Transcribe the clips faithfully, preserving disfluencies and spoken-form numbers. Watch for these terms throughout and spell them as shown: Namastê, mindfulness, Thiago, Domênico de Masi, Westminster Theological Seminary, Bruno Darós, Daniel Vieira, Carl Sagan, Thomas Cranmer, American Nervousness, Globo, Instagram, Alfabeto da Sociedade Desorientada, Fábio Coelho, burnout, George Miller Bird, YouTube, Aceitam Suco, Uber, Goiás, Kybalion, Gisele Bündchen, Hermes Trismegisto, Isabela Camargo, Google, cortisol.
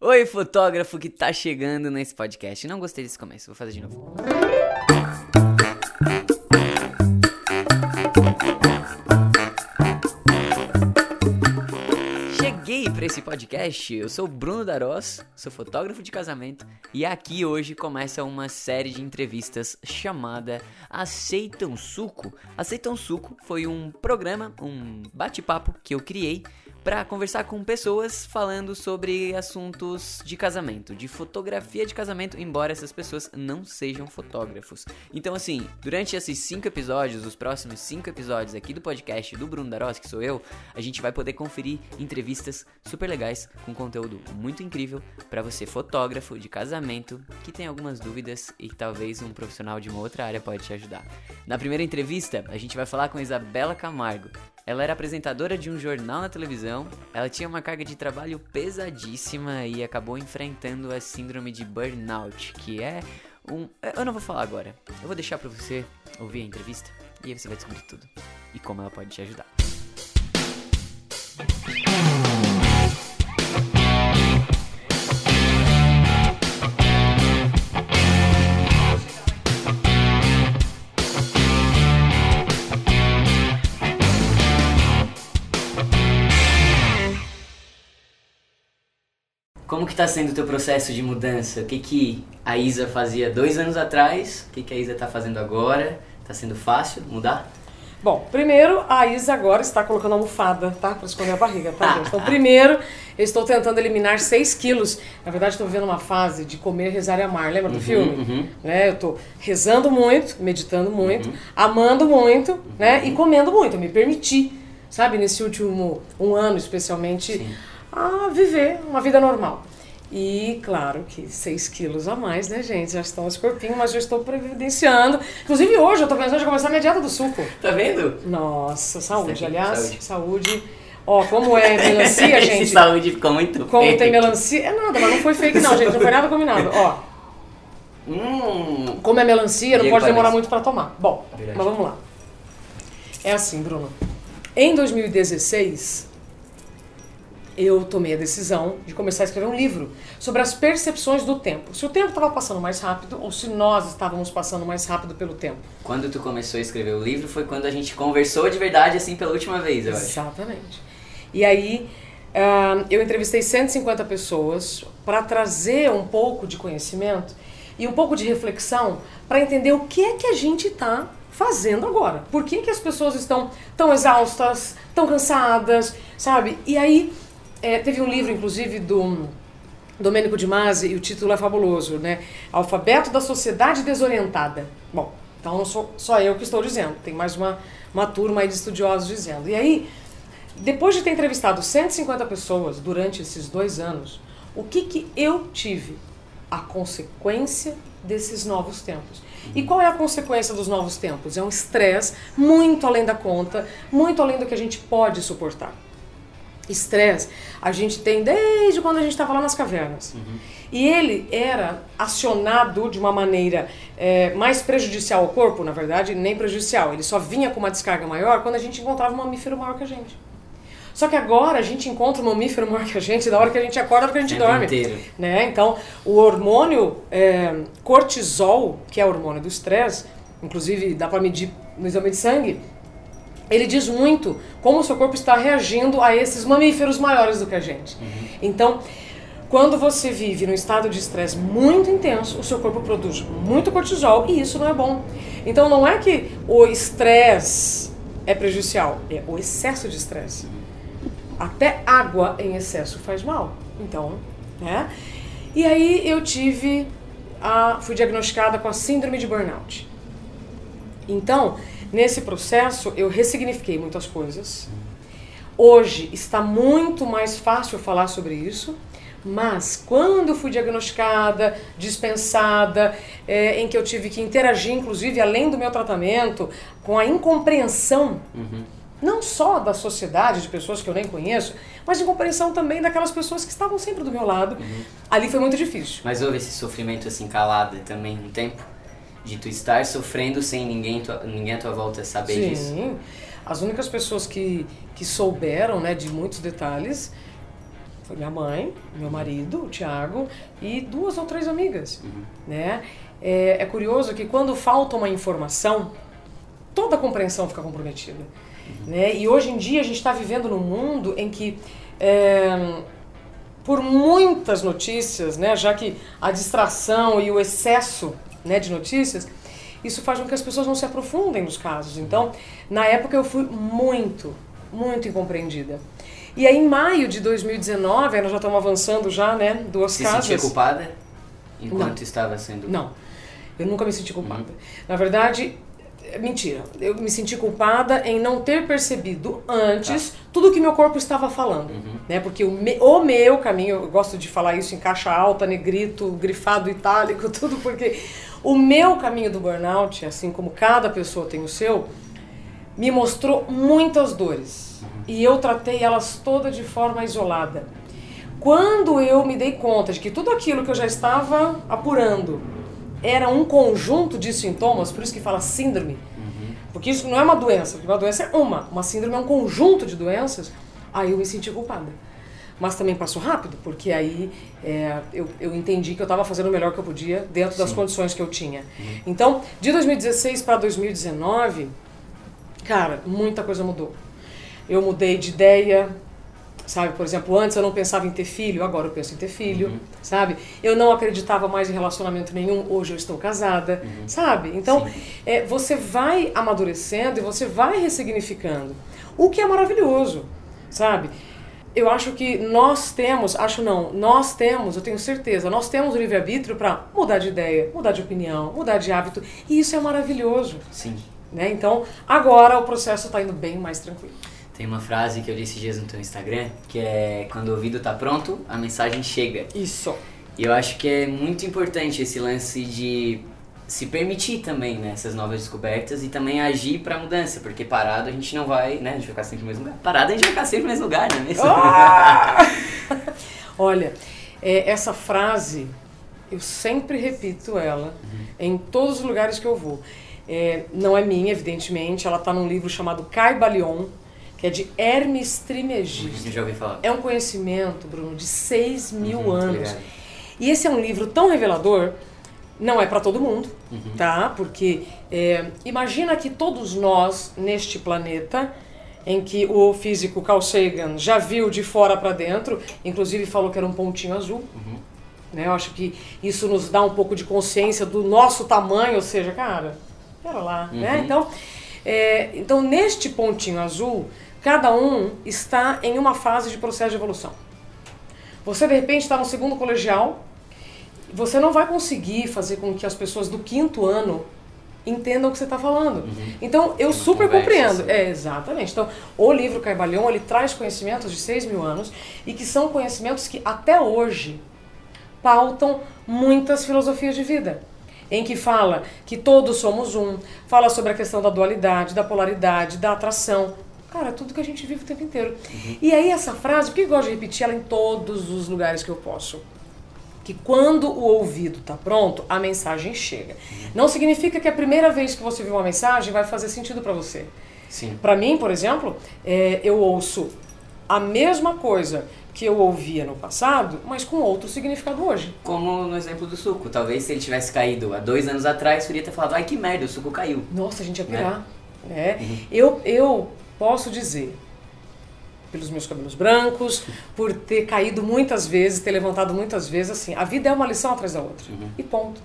Oi, fotógrafo que tá chegando nesse podcast. Não gostei desse começo, vou fazer de novo. Cheguei pra esse podcast, eu sou o Bruno Darós, sou fotógrafo de casamento e aqui hoje começa uma série de entrevistas chamada Aceitam Suco. Aceitam Suco foi um programa, um bate-papo que eu criei para conversar com pessoas falando sobre assuntos de casamento, de fotografia de casamento, embora essas pessoas não sejam fotógrafos. Então, assim, durante esses cinco episódios, os próximos cinco episódios aqui do podcast do Bruno Darós, que sou eu, a gente vai poder conferir entrevistas super legais com conteúdo muito incrível para você, fotógrafo de casamento, que tem algumas dúvidas e talvez um profissional de uma outra área pode te ajudar. Na primeira entrevista, a gente vai falar com Isabela Camargo. Ela era apresentadora de um jornal na televisão, ela tinha uma carga de trabalho pesadíssima e acabou enfrentando a síndrome de burnout, que é um... Eu não vou falar agora, eu vou deixar pra você ouvir a entrevista e aí você vai descobrir tudo e como ela pode te ajudar. Como que tá sendo o teu processo de mudança? O que que a Isa fazia dois anos atrás? O que que a Isa tá fazendo agora? Tá sendo fácil mudar? Bom, primeiro a Isa agora está colocando almofada, tá? Pra esconder a barriga, tá, gente? Então primeiro eu estou tentando eliminar seis quilos. Na verdade estou vivendo uma fase de comer, rezar e amar. Lembra do uhum, filme? Uhum. Né? Eu tô rezando muito, meditando muito, uhum. amando muito, uhum. né? E comendo muito. Eu me permiti, sabe? Nesse último um ano especialmente... Sim. a viver uma vida normal. E claro que seis quilos a mais, né, gente? Já estão os corpinhos, mas já estou previdenciando. Inclusive hoje eu tô pensando de começar a minha dieta do suco. Tá vendo? Nossa, saúde, tá aliás, saúde. saúde. Ó, como é melancia, gente... saúde ficou muito Como fake. Tem melancia... É nada, mas não foi fake não, gente, não foi nada combinado. Ó, hum, como é melancia, não pode parece. demorar muito pra tomar. Bom, Verdade. mas vamos lá. É assim, Bruno. Em dois mil e dezesseis... eu tomei a decisão de começar a escrever um livro sobre as percepções do tempo. Se o tempo estava passando mais rápido ou se nós estávamos passando mais rápido pelo tempo. Quando tu começou a escrever o livro foi quando a gente conversou de verdade assim pela última vez, eu acho. Exatamente. E aí uh, eu entrevistei cento e cinquenta pessoas para trazer um pouco de conhecimento e um pouco de reflexão para entender o que é que a gente está fazendo agora. Por que que as pessoas estão tão exaustas, tão cansadas, sabe? E aí... É, teve um livro, inclusive, do Domênico de Masi, e o título é fabuloso, né? Alfabeto da Sociedade Desorientada. Bom, então não sou só eu que estou dizendo, tem mais uma, uma turma aí de estudiosos dizendo. E aí, depois de ter entrevistado cento e cinquenta pessoas durante esses dois anos, o que que eu tive? A consequência desses novos tempos. E qual é a consequência dos novos tempos? É um estresse muito além da conta, muito além do que a gente pode suportar. Estresse, a gente tem desde quando a gente estava lá nas cavernas. Uhum. E ele era acionado de uma maneira é, mais prejudicial ao corpo, na verdade, nem prejudicial. Ele só vinha com uma descarga maior quando a gente encontrava um mamífero maior que a gente. Só que agora a gente encontra um mamífero maior que a gente da hora que a gente acorda, da hora que a gente dorme. Né? Então, o hormônio é, cortisol, que é o hormônio do estresse, inclusive dá para medir no exame de sangue, ele diz muito como o seu corpo está reagindo a esses mamíferos maiores do que a gente. Uhum. Então, quando você vive num estado de estresse muito intenso, o seu corpo produz muito cortisol e isso não é bom. Então, não é que o estresse é prejudicial, é o excesso de estresse. Até água em excesso faz mal. Então, né? E aí eu tive a, fui diagnosticada com a síndrome de burnout. Então, nesse processo, eu ressignifiquei muitas coisas. Hoje está muito mais fácil falar sobre isso, mas quando eu fui diagnosticada, dispensada, é, em que eu tive que interagir, inclusive, além do meu tratamento, com a incompreensão, uhum. não só da sociedade, de pessoas que eu nem conheço, mas incompreensão também daquelas pessoas que estavam sempre do meu lado, uhum. ali foi muito difícil. Mas houve esse sofrimento assim calado também um tempo? De tu estar sofrendo sem ninguém, tua, ninguém à tua volta saber Sim. disso. Sim, as únicas pessoas que, que souberam, né, de muitos detalhes Foi minha mãe, meu marido, o Thiago, e duas ou três amigas. Uhum. Né? É, é curioso que quando falta uma informação, toda a compreensão fica comprometida. Uhum. Né? E hoje em dia a gente está vivendo num mundo em que, é, por muitas notícias, né, já que a distração e o excesso, né, de notícias, isso faz com que as pessoas não se aprofundem nos casos. Então, na época eu fui muito, muito incompreendida. E aí, em maio de dois mil e dezenove, nós já estamos avançando já, né, duas casas. Você se sentia culpada enquanto não. estava sendo... Não, eu nunca me senti culpada. Uhum. Na verdade, mentira, eu me senti culpada em não ter percebido antes tá. tudo o que meu corpo estava falando. Uhum. Né, porque o, me, o meu caminho, eu gosto de falar isso em caixa alta, negrito, grifado, itálico, tudo, porque o meu caminho do burnout, assim como cada pessoa tem o seu, me mostrou muitas dores. E eu tratei elas todas de forma isolada. Quando eu me dei conta de que tudo aquilo que eu já estava apurando era um conjunto de sintomas, por isso que fala síndrome, uhum. porque isso não é uma doença, porque uma doença é uma, uma síndrome é um conjunto de doenças, aí eu me senti culpada. Mas também passou rápido, porque aí é, eu, eu entendi que eu estava fazendo o melhor que eu podia dentro Sim. das condições que eu tinha. Uhum. Então, de dois mil e dezesseis para dois mil e dezenove, cara, muita coisa mudou. Eu mudei de ideia, sabe? Por exemplo, antes eu não pensava em ter filho, agora eu penso em ter filho, uhum. sabe? Eu não acreditava mais em relacionamento nenhum, hoje eu estou casada, uhum. sabe? Então, é, você vai amadurecendo e você vai ressignificando, o que é maravilhoso, sabe? Eu acho que nós temos, acho não, nós temos, eu tenho certeza, nós temos o livre-arbítrio para mudar de ideia, mudar de opinião, mudar de hábito, e isso é maravilhoso. Sim. Né? Então, agora o processo está indo bem mais tranquilo. Tem uma frase que eu li esses dias no teu Instagram, que é: quando o ouvido tá pronto, a mensagem chega. Isso. E eu acho que é muito importante esse lance de se permitir também, né, essas novas descobertas e também agir pra mudança, porque parado a gente não vai, né, a gente vai ficar sempre no mesmo lugar. Parado a gente vai ficar sempre no mesmo lugar, né? Mesmo? Ah! Olha, é, essa frase, eu sempre repito ela uhum. em todos os lugares que eu vou. É, não é minha, evidentemente, ela tá num livro chamado Kybalion, que é de Hermes Trismegisto. Já ouvi falar. É um conhecimento, Bruno, de seis mil uhum, anos. Legal. E esse é um livro tão revelador, não é para todo mundo, uhum. tá? Porque é, imagina que todos nós, neste planeta, em que o físico Carl Sagan já viu de fora para dentro, inclusive falou que era um pontinho azul, uhum. né? Eu acho que isso nos dá um pouco de consciência do nosso tamanho, ou seja, cara, pera lá, uhum. né? Então, é, então, neste pontinho azul, cada um está em uma fase de processo de evolução. Você, de repente, está no segundo colegial, você não vai conseguir fazer com que as pessoas do quinto ano entendam o que você está falando. Uhum. Então, eu super compreendo. É, exatamente. Então, o livro Kybalion, ele traz conhecimentos de seis mil anos e que são conhecimentos que, até hoje, pautam muitas filosofias de vida. Em que fala que todos somos um, fala sobre a questão da dualidade, da polaridade, da atração. Cara, é tudo que a gente vive o tempo inteiro. Uhum. E aí essa frase, porque eu gosto de repetir ela em todos os lugares que eu posso, que quando o ouvido está pronto, a mensagem chega. Uhum. Não significa que a primeira vez que você viu uma mensagem vai fazer sentido para você. Sim. Para mim, por exemplo, é, eu ouço a mesma coisa que eu ouvia no passado, mas com outro significado hoje. Como no exemplo do suco. Talvez se ele tivesse caído há dois anos atrás, eu ia ter falado, ai que merda, o suco caiu. Nossa, a gente ia pirar. Né? É. Uhum. Eu... eu posso dizer, pelos meus cabelos brancos, por ter caído muitas vezes, ter levantado muitas vezes, assim, a vida é uma lição atrás da outra, uhum. e ponto.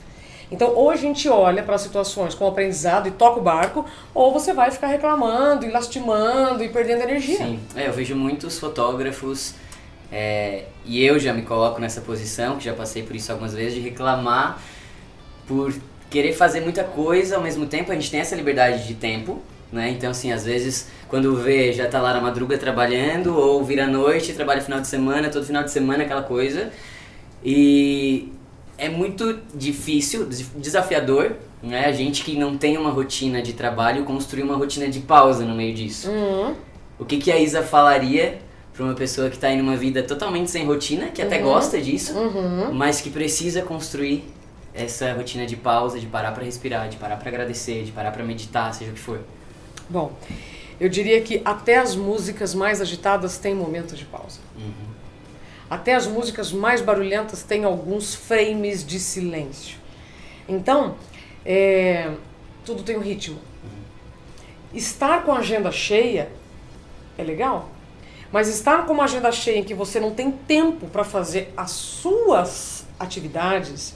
Então, ou a gente olha para situações com aprendizado e toca o barco, ou você vai ficar reclamando, e lastimando, e perdendo energia. Sim, é, eu vejo muitos fotógrafos, é, e eu já me coloco nessa posição, que já passei por isso algumas vezes, de reclamar por querer fazer muita coisa ao mesmo tempo. A gente tem essa liberdade de tempo, né? Então, assim, às vezes, quando vê, já tá lá na madruga trabalhando, ou vira à noite, trabalha final de semana, todo final de semana, aquela coisa. E é muito difícil, desafiador, né? A gente que não tem uma rotina de trabalho, construir uma rotina de pausa no meio disso. Uhum. O que que a Isa falaria para uma pessoa que tá em uma vida totalmente sem rotina, que uhum. até gosta disso, uhum. mas que precisa construir essa rotina de pausa, de parar para respirar, de parar para agradecer, de parar para meditar, seja o que for? Bom, eu diria que até as músicas mais agitadas têm momentos de pausa. Uhum. Até as músicas mais barulhentas têm alguns frames de silêncio. Então, é, tudo tem um ritmo. Estar com a agenda cheia é legal, mas estar com uma agenda cheia em que você não tem tempo para fazer as suas atividades,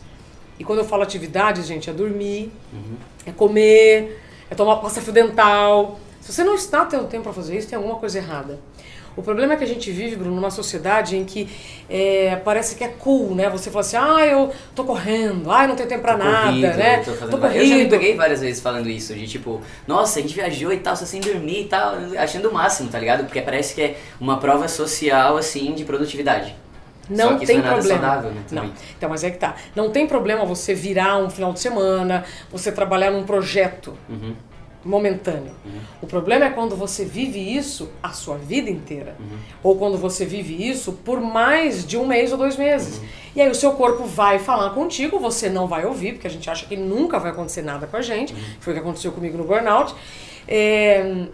e quando eu falo atividades, gente, é dormir, uhum. é comer, é tomar pasta fio dental. Se você não está tendo tempo para fazer isso, tem alguma coisa errada. O problema é que a gente vive, Bruno, numa sociedade em que é, parece que é cool, né? Você fala assim, ah, eu tô correndo, ah, eu não tenho tempo pra tô nada, corrido, né? Tô, tô corrido. Eu já me peguei várias vezes falando isso, de tipo, nossa, a gente viajou e tal, só sem dormir e tal, achando o máximo, tá ligado? Porque parece que é uma prova social, assim, de produtividade. Não Só que tem isso não é nada problema. Saudável, né, também. Não. Então, mas é que tá. Não tem problema você virar um final de semana, você trabalhar num projeto. Uhum. Momentâneo. Uhum. O problema é quando você vive isso a sua vida inteira. Uhum. Ou quando você vive isso por mais de um mês ou dois meses. Uhum. E aí o seu corpo vai falar contigo, você não vai ouvir, porque a gente acha que nunca vai acontecer nada com a gente. Uhum. Foi o que aconteceu comigo no burnout. É...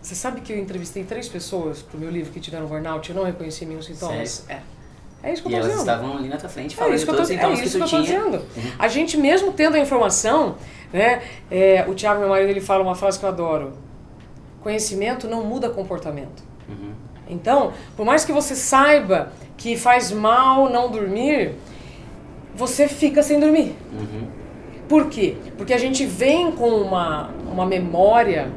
Você sabe que eu entrevistei três pessoas pro meu livro que tiveram burnout e eu não reconheci meus sintomas? Sério? É. É isso que eu tô dizendo. E elas estavam ali na tua frente falando de todos os sintomas que tu tinha. É isso que eu tô dizendo. A gente mesmo tendo a informação, né, é, o Thiago, meu marido, ele fala uma frase que eu adoro. Conhecimento não muda comportamento. Uhum. Então, por mais que você saiba que faz mal não dormir, você fica sem dormir. Uhum. Por quê? Porque a gente vem com uma, uma memória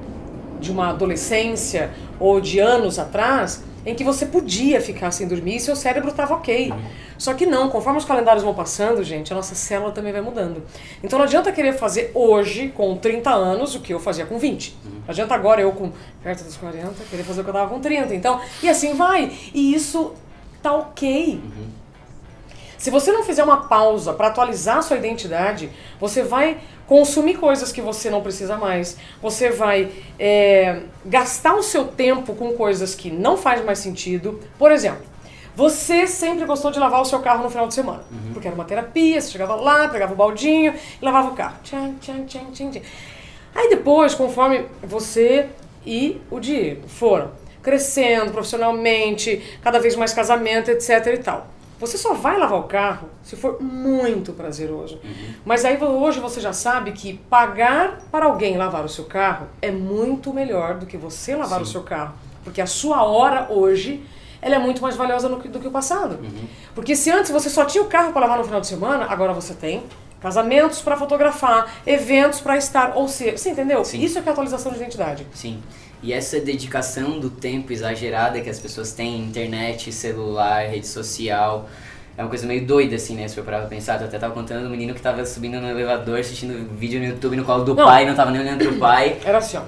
de uma adolescência ou de anos atrás em que você podia ficar sem dormir e seu cérebro estava ok. Uhum. Só que não, conforme os calendários vão passando, gente, a nossa célula também vai mudando. Então não adianta querer fazer hoje, com trinta anos, o que eu fazia com vinte. Uhum. Não adianta agora eu, com perto dos quarenta, querer fazer o que eu estava com trinta. Então, e assim vai. E isso tá ok. Uhum. Se você não fizer uma pausa para atualizar a sua identidade, você vai consumir coisas que você não precisa mais, você vai é, gastar o seu tempo com coisas que não faz mais sentido. Por exemplo, você sempre gostou de lavar o seu carro no final de semana, uhum. porque era uma terapia, você chegava lá, pegava o baldinho e lavava o carro. Tchan, tchan, tchan, tchan, tchan. Aí depois, conforme você e o Diego foram crescendo profissionalmente, cada vez mais casamento, etc e tal, você só vai lavar o carro se for muito prazeroso. Uhum. Mas aí hoje você já sabe que pagar para alguém lavar o seu carro é muito melhor do que você lavar Sim. o seu carro. Porque a sua hora hoje, ela é muito mais valiosa no, do que o passado. Uhum. Porque se antes você só tinha o carro para lavar no final de semana, agora você tem casamentos para fotografar, eventos para estar, ou seja, você entendeu? Sim. Isso é que é atualização de identidade. Sim. E essa dedicação do tempo exagerada que as pessoas têm, internet, celular, rede social, é uma coisa meio doida, assim, né? Se eu parar pra pensar, eu até tava contando do menino que tava subindo no elevador, assistindo vídeo no YouTube no colo do não. pai, não tava nem olhando pro pai. Era assim, ó,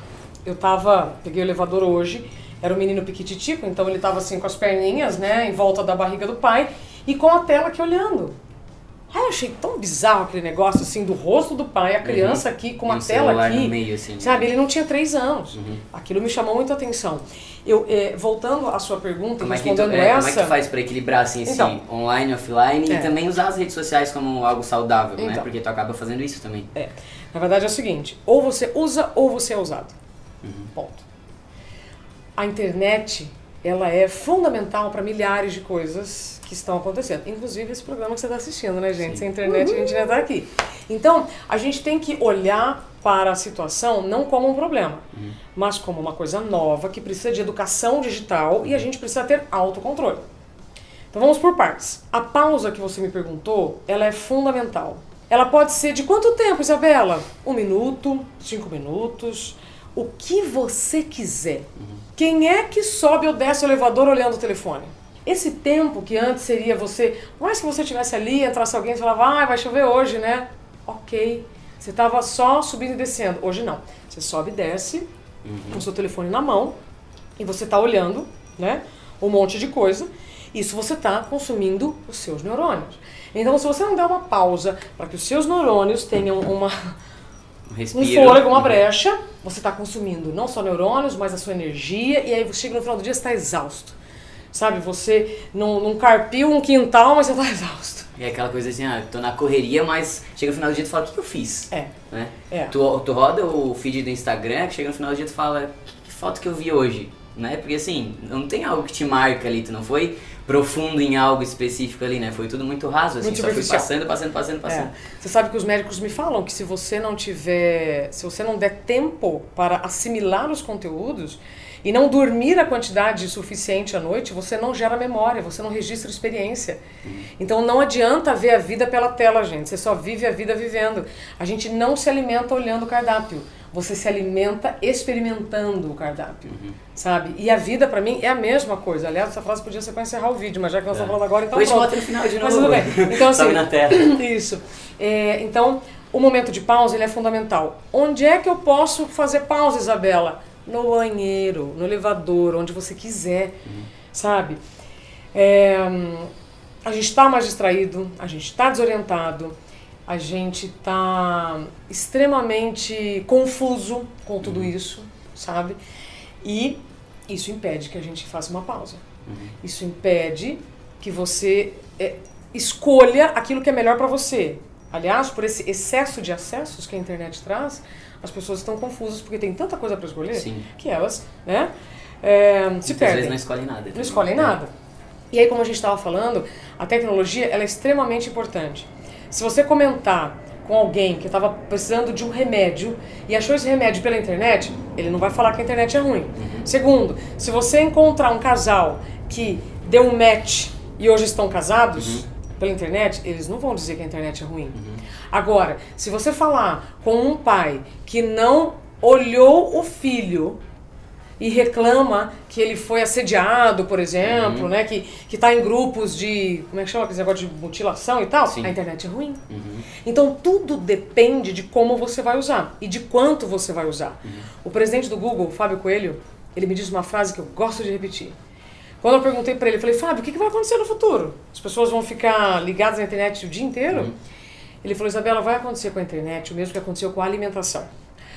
eu tava, peguei o elevador hoje, era um menino piquititico, então ele tava assim com as perninhas, né, em volta da barriga do pai e com a tela aqui olhando. Ai, eu achei tão bizarro aquele negócio, assim, do rosto do pai, a criança aqui, com uma tela aqui, no meio, assim, sabe? Ele não tinha três anos. Uhum. Aquilo me chamou muita atenção. Eu, eh, voltando à sua pergunta, como respondendo é que tu, essa... É, como é que faz para equilibrar, assim, então, esse online, offline, é. E também usar as redes sociais como algo saudável, então, né? Porque tu acaba fazendo isso também. É. Na verdade é o seguinte, ou você usa ou você é usado. Uhum. Ponto. A internet, ela é fundamental para milhares de coisas que estão acontecendo. Inclusive esse programa que você está assistindo, né, gente? Sim. Sem internet uhum. a gente não ia estar aqui. Então, a gente tem que olhar para a situação não como um problema, uhum. mas como uma coisa nova que precisa de educação digital e a gente precisa ter autocontrole. Então vamos por partes. A pausa que você me perguntou, ela é fundamental. Ela pode ser de quanto tempo, Isabela? Um minuto, cinco minutos... O que você quiser. Uhum. Quem é que sobe ou desce o elevador olhando o telefone? Esse tempo que antes seria você... Mas se você estivesse ali, entrasse alguém e falava, ah, vai chover hoje, né? Ok. Você estava só subindo e descendo. Hoje não. Você sobe e desce, uhum. com o seu telefone na mão, e você está olhando, né? Um monte de coisa. Isso você está consumindo os seus neurônios. Então, se você não der uma pausa para que os seus neurônios tenham uma... Respira. Um fôlego, uma brecha, você está consumindo não só neurônios, mas a sua energia, e aí você chega no final do dia, você está exausto. Sabe, você não, não carpiu um quintal, mas você está exausto. É aquela coisa assim, ah, tô na correria, mas chega no final do dia e tu fala, o que, que eu fiz? É. Né? É. Tu, tu roda o feed do Instagram, chega no final do dia e tu fala, que, que foto que eu vi hoje? Né? Porque assim, não tem algo que te marca ali, tu não foi profundo em algo específico ali, né? Foi tudo muito raso, assim, muito só fui passando, passando, passando, passando. É. Você sabe que os médicos me falam que se você não tiver, se você não der tempo para assimilar os conteúdos e não dormir a quantidade suficiente à noite, você não gera memória, você não registra experiência. Hum. Então não adianta ver a vida pela tela, gente. Você só vive a vida vivendo. A gente não se alimenta olhando o cardápio. Você se alimenta experimentando o cardápio, uhum. sabe? E a vida, pra mim, é a mesma coisa. Aliás, essa frase podia ser para encerrar o vídeo, mas já que nós é. estamos falando agora, então... Pois volta no final de novo. Mas tudo bem. Então, assim, na terra. Isso. É, então, o momento de pausa, ele é fundamental. Onde é que eu posso fazer pausa, Isabela? No banheiro, no elevador, onde você quiser, uhum. sabe? É, a gente tá mais distraído, a gente tá desorientado, a gente tá extremamente confuso com tudo uhum. isso, sabe? E isso impede que a gente faça uma pausa. Uhum. Isso impede que você é, escolha aquilo que é melhor para você. Aliás, por esse excesso de acessos que a internet traz, as pessoas estão confusas porque tem tanta coisa para escolher Sim. que elas né, é, se perdem. Às vezes não escolhem nada. Não escolhem nada. E aí, como a gente estava falando, a tecnologia ela é extremamente importante. Se você comentar com alguém que estava precisando de um remédio e achou esse remédio pela internet, ele não vai falar que a internet é ruim. Uhum. Segundo, se você encontrar um casal que deu um match e hoje estão casados uhum. pela internet, eles não vão dizer que a internet é ruim. Uhum. Agora, se você falar com um pai que não olhou o filho e reclama que ele foi assediado, por exemplo, uhum. né, que, que tá em grupos de, como é que chama, esse negócio de mutilação e tal, Sim. a internet é ruim. Uhum. Então tudo depende de como você vai usar e de quanto você vai usar. Uhum. O presidente do Google, Fábio Coelho, ele me disse uma frase que eu gosto de repetir. Quando eu perguntei pra ele, eu falei, Fábio, o que, que vai acontecer no futuro? As pessoas vão ficar ligadas na internet o dia inteiro? Uhum. Ele falou, Isabela, vai acontecer com a internet o mesmo que aconteceu com a alimentação.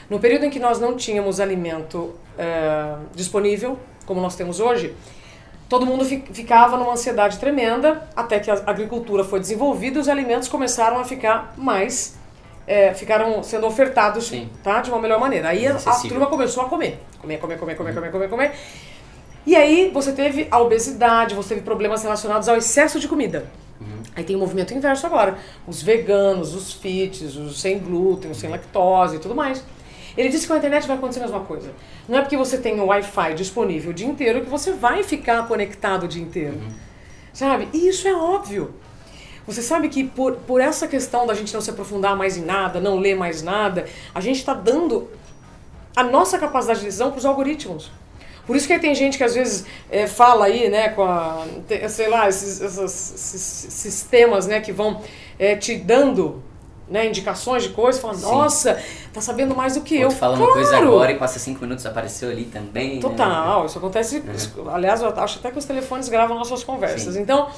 No período em que nós não tínhamos alimento uh, disponível, como nós temos hoje, todo mundo fi ficava numa ansiedade tremenda, até que a agricultura foi desenvolvida e os alimentos começaram a ficar mais... É, ficaram sendo ofertados tá, de uma melhor maneira. Aí a, a turma começou a comer. Comer, comer, comer, comer, comer, comer, comer. E aí você teve a obesidade, você teve problemas relacionados ao excesso de comida. Uhum. Aí tem o movimento inverso agora. Os veganos, os fits, os sem glúten, os sem lactose e tudo mais. Ele disse que com a internet vai acontecer a mesma coisa. Não é porque você tem o Wi-Fi disponível o dia inteiro que você vai ficar conectado o dia inteiro. Uhum. Sabe? E isso é óbvio. Você sabe que por, por essa questão da gente não se aprofundar mais em nada, não ler mais nada, a gente está dando a nossa capacidade de decisão para os algoritmos. Por isso que aí tem gente que às vezes é, fala aí, né, com a, sei lá, esses, esses, esses sistemas, né, que vão é, te dando... Né, indicações de coisas, falando, nossa, tá sabendo mais do que Outro eu. falando claro. coisa agora e passa cinco minutos, apareceu ali também. Total, né? Isso acontece, uhum. aliás, eu acho até que os telefones gravam nossas conversas. Sim. Então,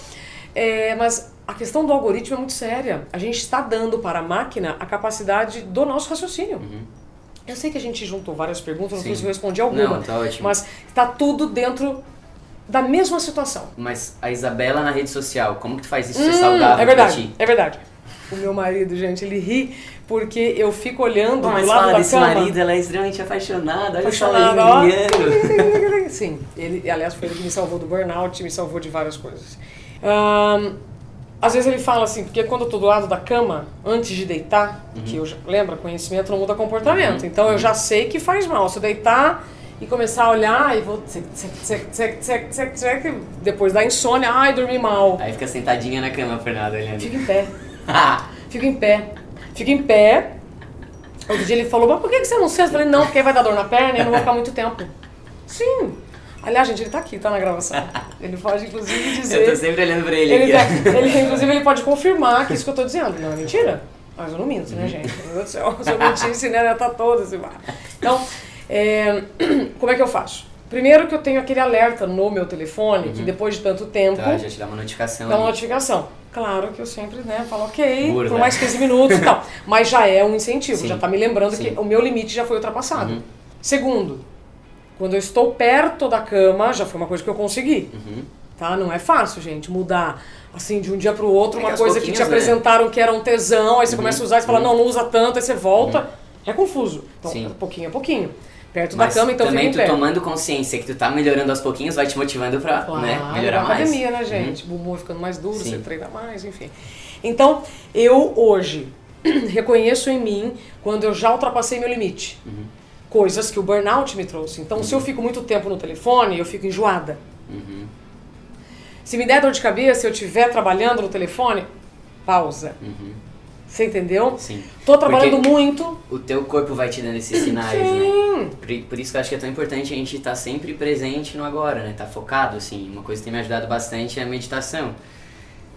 é, mas a questão do algoritmo é muito séria. A gente está dando para a máquina a capacidade do nosso raciocínio. Uhum. Eu sei que a gente juntou várias perguntas, não sei se eu respondi alguma, não, tá ótimo. Mas tá tudo dentro... da mesma situação. Mas a Isabela na rede social, como que tu faz isso hum, ser saudável é verdade, pra ti? É verdade. O meu marido, gente, ele ri porque eu fico olhando do lado da cama. Mas fala desse marido, ela é extremamente apaixonada. Olha só, ele brilhando. Sim, ele, aliás, foi ele que me salvou do burnout, me salvou de várias coisas. Um, às vezes ele fala assim, porque quando eu tô do lado da cama, antes de deitar, uhum. que eu já, lembra, conhecimento não muda comportamento. Uhum. Então eu já sei que faz mal. Se eu deitar e começar a olhar e vou tsec, tsec, tsec, tsec, tsec, tsec, depois da insônia, ai, dormi mal. Aí fica sentadinha na cama, Fernanda, olhando. Fica em pé. Fico em pé, fico em pé. Outro dia ele falou, mas por que você não senta? Eu falei, não, porque vai dar dor na perna e eu não vou ficar muito tempo. Sim. Aliás, gente, ele tá aqui, tá na gravação. Ele pode, inclusive, dizer... Eu tô sempre olhando pra ele, ele aqui. Tá, ele, inclusive, ele pode confirmar que isso que eu tô dizendo. Não é mentira? Mas eu não minto, né, gente? Meu Deus do céu, se eu mentisse, né, ela tá toda assim. Então, é, como é que eu faço? Primeiro que eu tenho aquele alerta no meu telefone, uhum. que depois de tanto tempo... Tá, já te dá uma notificação. Dá uma ali. notificação. Claro que eu sempre, né, falo, ok, Burda. por mais quinze minutos e tal. Mas já é um incentivo, Sim. já tá me lembrando Sim. que o meu limite já foi ultrapassado. Uhum. Segundo, quando eu estou perto da cama, já foi uma coisa que eu consegui. Uhum. Tá? Não é fácil, gente, mudar, assim, de um dia pro outro, é uma coisa que te apresentaram né? que era um tesão, aí você uhum. começa a usar e você uhum. fala, não, não usa tanto, aí você volta. Uhum. É confuso. Então, Sim. pouquinho a pouquinho. perto mas da cama, então também tu perto. Tomando consciência que tu tá melhorando aos pouquinhos, vai te motivando pra claro, né, melhorar mais. Academia, né, gente? Uhum. O bumbum ficando mais duro, Sim. você treina mais, enfim. Então, eu hoje reconheço em mim quando eu já ultrapassei meu limite. Uhum. Coisas que o burnout me trouxe. Então, uhum. se eu fico muito tempo no telefone, eu fico enjoada. Uhum. Se me der dor de cabeça, se eu estiver trabalhando no telefone, pausa. Uhum. Você entendeu? Sim. Tô trabalhando Porque muito. O teu corpo vai te dando esses sinais, Sim. né? Por, por isso que eu acho que é tão importante a gente estar tá sempre presente no agora, né? Tá focado, assim. Uma coisa que tem me ajudado bastante é a meditação.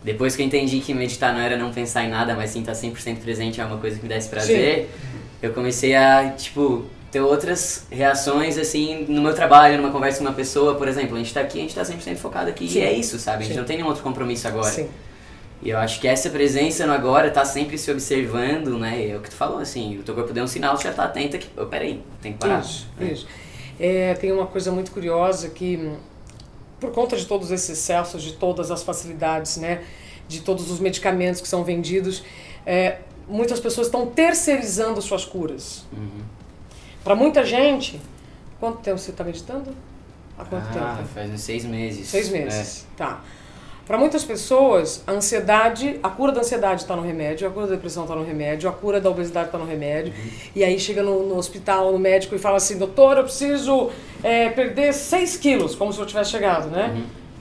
Depois que eu entendi que meditar não era não pensar em nada, mas sim estar tá cem por cento presente é uma coisa que me dá esse prazer, Sim. eu comecei a, tipo, ter outras reações, assim, no meu trabalho, numa conversa com uma pessoa, por exemplo. A gente tá aqui, a gente tá cem por cento focado aqui Sim. e é isso, sabe? A gente Sim. não tem nenhum outro compromisso agora. Sim. E eu acho que essa presença no agora, tá sempre se observando, né? É o que tu falou, assim, o teu corpo deu um sinal, você já tá atenta que, oh, peraí, tem que parar. Isso, é. isso. É, tem uma coisa muito curiosa que, por conta de todos esses excessos, de todas as facilidades, né? De todos os medicamentos que são vendidos, é, muitas pessoas estão terceirizando suas curas. Uhum. Pra muita gente, quanto tempo você tá meditando? Há quanto ah, tempo? Ah, faz uns seis meses. Seis meses, é. tá. Para muitas pessoas, a ansiedade, a cura da ansiedade está no remédio, a cura da depressão está no remédio, a cura da obesidade está no remédio. Uhum. E aí chega no, no hospital, no médico e fala assim, doutor, eu preciso é, perder seis quilos, como se eu tivesse chegado, né?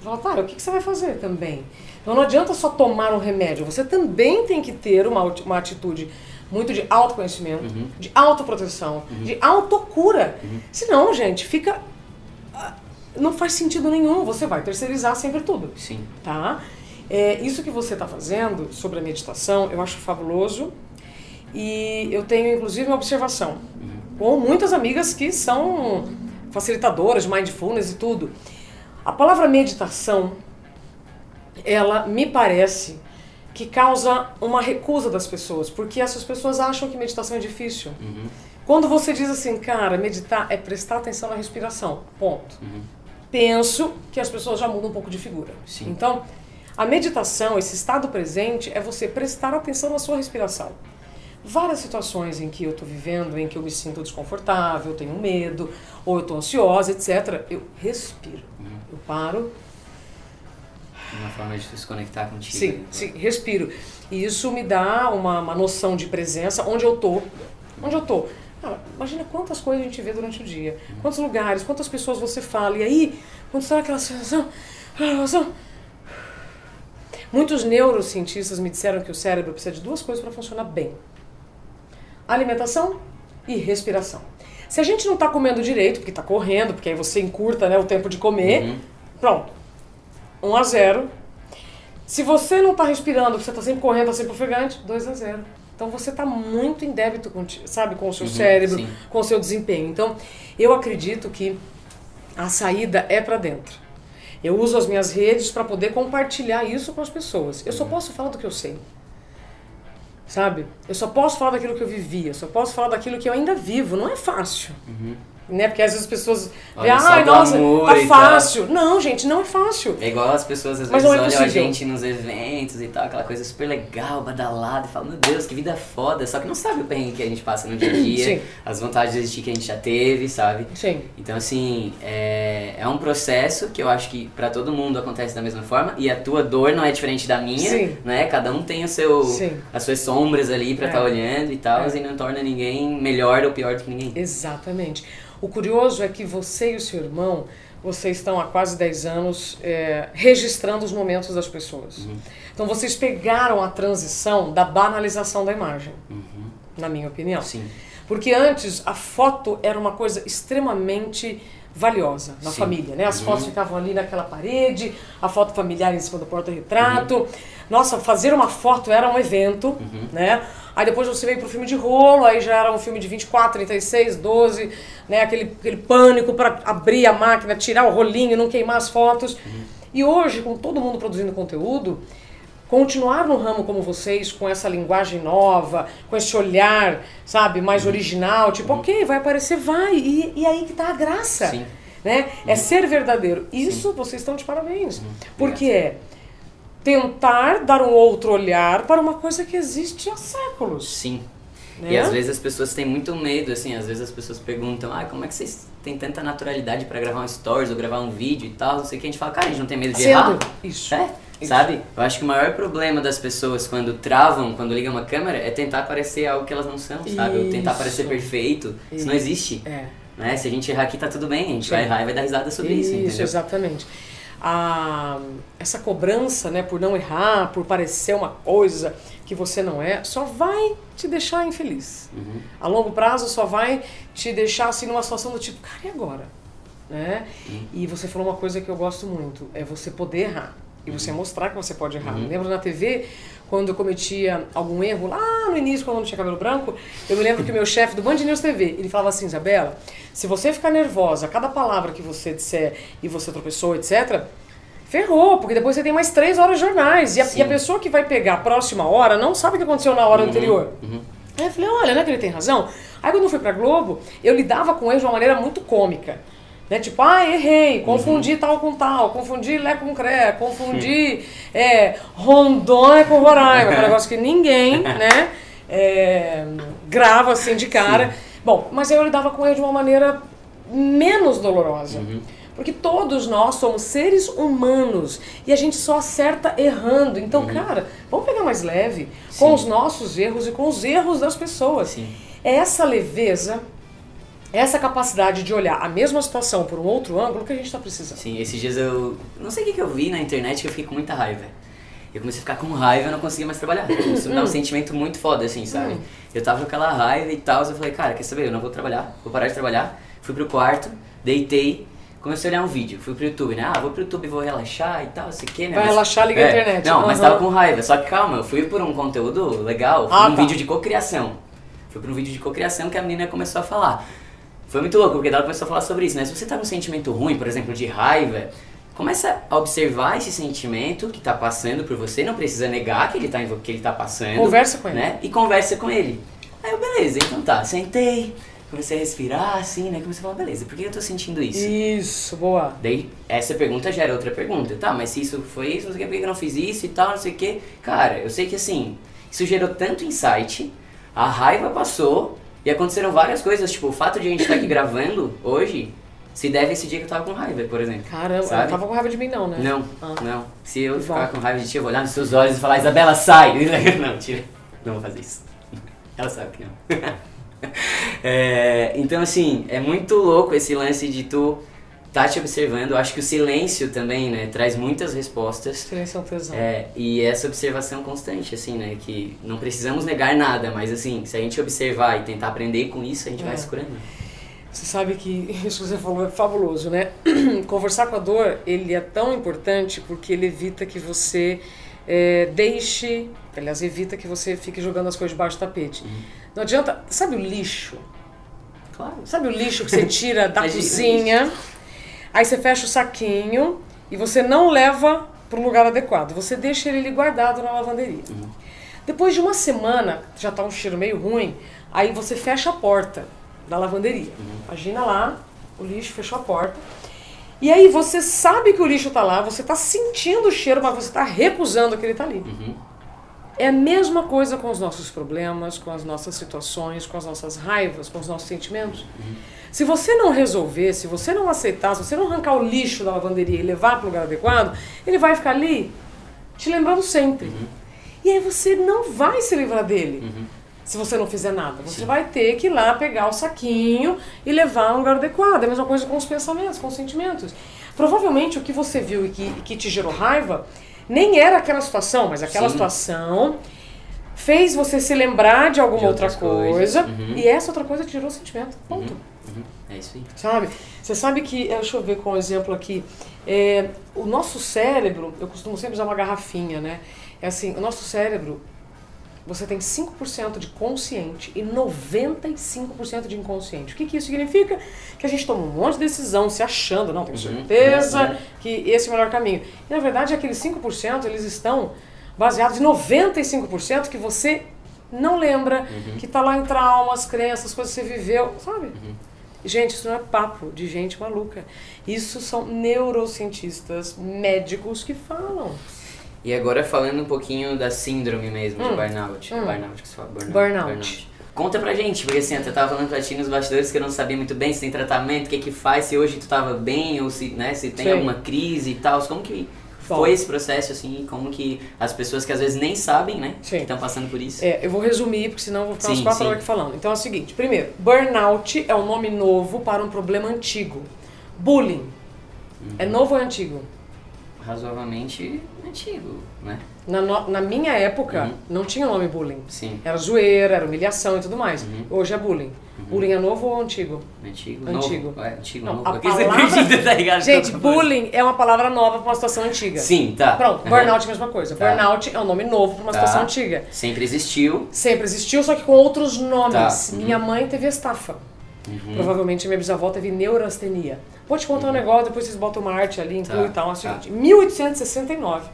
Uhum. Fala, tá, o que, que você vai fazer também? Então não adianta só tomar um remédio, você também tem que ter uma, uma atitude muito de autoconhecimento, uhum. de autoproteção, uhum. de autocura. Uhum. Senão, gente, fica... Não faz sentido nenhum, você vai terceirizar sempre tudo. Sim. Tá? É, isso que você está fazendo sobre a meditação, eu acho fabuloso. E eu tenho, inclusive, uma observação. Uhum. Com muitas amigas que são facilitadoras de mindfulness e tudo. A palavra meditação, ela me parece que causa uma recusa das pessoas. Porque essas pessoas acham que meditação é difícil. Uhum. Quando você diz assim, cara, meditar é prestar atenção na respiração, ponto. Uhum. Penso que as pessoas já mudam um pouco de figura. Sim. Então, a meditação, esse estado presente, é você prestar atenção na sua respiração. Várias situações em que eu estou vivendo, em que eu me sinto desconfortável, eu tenho medo, ou eu estou ansiosa, etcétera. Eu respiro. Uhum. Eu paro. Uma forma de se conectar contigo. Sim, né? sim, respiro. E isso me dá uma, uma noção de presença, onde eu estou. Onde eu estou. Cara, imagina quantas coisas a gente vê durante o dia, quantos lugares, quantas pessoas você fala, e aí, quando está aquela sensação, muitos neurocientistas me disseram que o cérebro precisa de duas coisas para funcionar bem. Alimentação e respiração. Se a gente não está comendo direito, porque está correndo, porque aí você encurta, né, o tempo de comer, uhum. pronto, um a zero. Se você não está respirando, você está sempre correndo, está sempre ofegante, dois a zero. Então você está muito em débito com, sabe, com o seu uhum, cérebro, sim. com o seu desempenho. Então eu acredito que a saída é para dentro. Eu uso as minhas redes para poder compartilhar isso com as pessoas. Eu só posso falar do que eu sei. Sabe? Eu só posso falar daquilo que eu vivi, eu só posso falar daquilo que eu ainda vivo. Não é fácil. Uhum. Né? Porque às vezes as pessoas olha, veem, ai, nossa, tá fácil. Tal. Não, gente, não é fácil. É igual as pessoas às Mas vezes é olham a gente nos eventos e tal, aquela coisa super legal, badalada, e falam, meu Deus, que vida foda. Só que não sabe o perrengue que a gente passa no dia a dia, Sim. as vantagens de existir que a gente já teve, sabe? Sim. Então, assim, é, é um processo que eu acho que pra todo mundo acontece da mesma forma, e a tua dor não é diferente da minha, Sim. né? Cada um tem o seu, as suas sombras ali pra estar é. tá olhando e tal, é. e não torna ninguém melhor ou pior do que ninguém. Exatamente. O curioso é que você e o seu irmão, vocês estão há quase dez anos é, registrando os momentos das pessoas. Uhum. Então vocês pegaram a transição da banalização da imagem, uhum. na minha opinião. Sim. Porque antes a foto era uma coisa extremamente valiosa na Sim. família, né? As uhum. fotos ficavam ali naquela parede, a foto familiar em cima do porta-retrato. Uhum. Nossa, fazer uma foto era um evento, uhum. né? Aí depois você veio pro filme de rolo, aí já era um filme de vinte e quatro, trinta e seis, doze, né? Aquele, aquele pânico para abrir a máquina, tirar o rolinho, não queimar as fotos. Uhum. E hoje, com todo mundo produzindo conteúdo, continuar no ramo como vocês, com essa linguagem nova, com esse olhar, sabe, mais uhum. original, tipo, uhum. ok, vai aparecer, vai, e, e aí que tá a graça, Sim. né? Uhum. É ser verdadeiro. Isso Sim. vocês estão de parabéns, uhum. porque é... tentar dar um outro olhar para uma coisa que existe há séculos. Sim. É? E às vezes as pessoas têm muito medo, assim, às vezes as pessoas perguntam, ah, como é que vocês têm tanta naturalidade pra gravar um stories ou gravar um vídeo e tal, não sei o que, a gente fala, cara, a gente não tem medo de errar? Isso. É, Isso. sabe? Eu acho que o maior problema das pessoas quando travam, quando ligam uma câmera, é tentar parecer algo que elas não são, sabe? Isso. Ou tentar parecer perfeito, isso, isso não existe. É. Né? Se a gente errar aqui, tá tudo bem, a gente Sim. vai errar e vai dar risada sobre isso, isso entendeu? Exatamente. A, essa cobrança, né, por não errar, por parecer uma coisa que você não é, só vai te deixar infeliz. Uhum. A longo prazo só vai te deixar assim numa situação do tipo, cara, e agora? Né? Uhum. E você falou uma coisa que eu gosto muito, é você poder errar. E uhum. você mostrar que você pode errar. Uhum. Eu lembro na T V, quando eu cometia algum erro, lá no início, quando eu não tinha cabelo branco, eu me lembro que o meu chefe do Band News T V, ele falava assim, Isabela, se você ficar nervosa a cada palavra que você disser e você tropeçou, etcétera, ferrou, porque depois você tem mais três horas de jornais. E a, e a pessoa que vai pegar a próxima hora não sabe o que aconteceu na hora uhum. anterior. Uhum. Aí eu falei, olha, né, que ele tem razão. Aí quando eu fui pra Globo, eu lidava com ele de uma maneira muito cômica. Né? Tipo, ah, errei, confundi uhum. tal com tal, confundi Lé com Cré, confundi é, Rondônia com Roraima, que é um negócio que ninguém né, é, grava assim de cara. Sim. Bom, mas eu lidava com ele de uma maneira menos dolorosa, uhum. porque todos nós somos seres humanos e a gente só acerta errando. Então, uhum. cara, vamos pegar mais leve Sim. com os nossos erros e com os erros das pessoas. Sim. É essa leveza... Essa capacidade de olhar a mesma situação por um outro ângulo que a gente está precisando. Sim, esses dias eu... Não sei o que, que eu vi na internet que eu fiquei com muita raiva. Eu comecei a ficar com raiva e não conseguia mais trabalhar. Isso me dá um sentimento muito foda, assim, sabe? Eu tava com aquela raiva e tal, eu falei, cara, quer saber? Eu não vou trabalhar, vou parar de trabalhar. Fui pro quarto, deitei, comecei a olhar um vídeo. Fui pro YouTube, né? Ah, vou pro YouTube, vou relaxar e tal, sei o que, né? Vai mas... relaxar, liga é. a internet. Não, uhum. mas tava com raiva. Só que calma, eu fui por um conteúdo legal, fui ah, um tá. vídeo de cocriação. Fui por um vídeo de cocriação que a menina começou a falar. Foi muito louco, porque ela começou a falar sobre isso, né? Se você tá com um sentimento ruim, por exemplo, de raiva, começa a observar esse sentimento que tá passando por você, não precisa negar que ele tá, que ele tá passando. Conversa com ele. Né? E conversa com ele. Aí eu, beleza, então tá, sentei, comecei a respirar, assim, né? Comecei a falar, beleza, por que eu tô sentindo isso? Isso, boa. Daí, essa pergunta gera outra pergunta. Tá, mas se isso foi isso, não sei o que, por que eu não fiz isso e tal, não sei o que. Cara, eu sei que assim, isso gerou tanto insight, a raiva passou... E aconteceram várias coisas, tipo, o fato de a gente estar tá aqui gravando hoje se deve a esse dia que eu tava com raiva, por exemplo. Caramba, sabe? Eu não tava com raiva de mim não, né? Não, ah. não. Se eu que ficar bom. com raiva de ti, eu vou olhar nos seus olhos e falar, Isabela, sai! Não, tira. Não vou fazer isso. Ela sabe que não. É, então, assim, é muito louco esse lance de tu tá te observando. Eu acho que o silêncio também, né, traz muitas respostas. Silêncio é um tesão. É, e essa observação constante, assim, né, que não precisamos negar nada, mas assim, se a gente observar e tentar aprender com isso, a gente é. vai se curando. Você sabe que isso que você falou é fabuloso, né? Conversar com a dor, ele é tão importante porque ele evita que você é, deixe, aliás, evita que você fique jogando as coisas debaixo do tapete. Uhum. Não adianta, sabe o lixo? Claro. Sabe o lixo que você tira da cozinha? Aí você fecha o saquinho e você não leva para um lugar adequado. Você deixa ele guardado na lavanderia. Uhum. Depois de uma semana, já tá um cheiro meio ruim, aí você fecha a porta da lavanderia. Uhum. Imagina lá, o lixo fechou a porta. E aí você sabe que o lixo tá lá, você tá sentindo o cheiro, mas você tá recusando que ele tá ali. Uhum. É a mesma coisa com os nossos problemas, com as nossas situações, com as nossas raivas, com os nossos sentimentos. Uhum. Se você não resolver, se você não aceitar, se você não arrancar o lixo da lavanderia e levar para o lugar adequado, ele vai ficar ali te lembrando sempre. Uhum. E aí você não vai se livrar dele, uhum. se você não fizer nada. Você Sim. vai ter que ir lá pegar o saquinho e levar a um lugar adequado. É a mesma coisa com os pensamentos, com os sentimentos. Provavelmente o que você viu e que, que te gerou raiva nem era aquela situação, mas aquela Sim. situação... fez você se lembrar de alguma de outra coisa, uhum. e essa outra coisa te gerou sentimento, ponto. Uhum. Uhum. É isso aí. Sabe? Você sabe que, deixa eu ver com um exemplo aqui, é, o nosso cérebro, eu costumo sempre usar uma garrafinha, né? É assim, o nosso cérebro, você tem cinco por cento de consciente e noventa e cinco por cento de inconsciente. O que, que isso significa? Que a gente toma um monte de decisão se achando, não, tenho certeza uhum. que esse é o melhor caminho. E na verdade, aqueles cinco por cento, eles estão... baseados em noventa e cinco por cento que você não lembra, uhum. que tá lá em traumas, crenças, coisas que você viveu, sabe? Uhum. Gente, isso não é papo de gente maluca. Isso são neurocientistas, médicos que falam. E agora falando um pouquinho da síndrome mesmo, hum. de burnout. Hum. Burnout, que se fala? Burnout. burnout. burnout. Conta pra gente, porque assim, eu tava falando pra ti nos bastidores que eu não sabia muito bem se tem tratamento, o que que faz, se hoje tu tava bem, ou se, né, se tem Sim. alguma crise e tal, como que Bom. foi esse processo, assim, como que as pessoas que às vezes nem sabem, né, sim. que estão passando por isso. É, eu vou resumir, porque senão eu vou ficar sim, umas quatro sim. horas aqui falando. Então é o seguinte, primeiro, burnout é um nome novo para um problema antigo. Bullying, uhum. é novo ou é antigo? Razoavelmente antigo, né? Na, no, na minha época, uhum. não tinha nome bullying. Sim. Era zoeira, era humilhação e tudo mais. Uhum. Hoje é bullying. Uhum. Bullying é novo ou antigo? Antigo. Antigo. Novo. É, antigo, não, novo. A palavra... Gente, bullying é uma palavra nova para uma situação antiga. Sim, tá. Pronto, burnout é a mesma coisa. Tá. Burnout é um nome novo para uma tá. situação antiga. Sempre existiu. Sempre existiu, só que com outros nomes. Tá. Uhum. Minha mãe teve estafa. Uhum. Provavelmente minha bisavó teve neurastenia. Vou te contar uhum. um negócio, depois vocês botam uma arte ali, inclui tá. e tal. Em tá. mil oitocentos e sessenta e nove,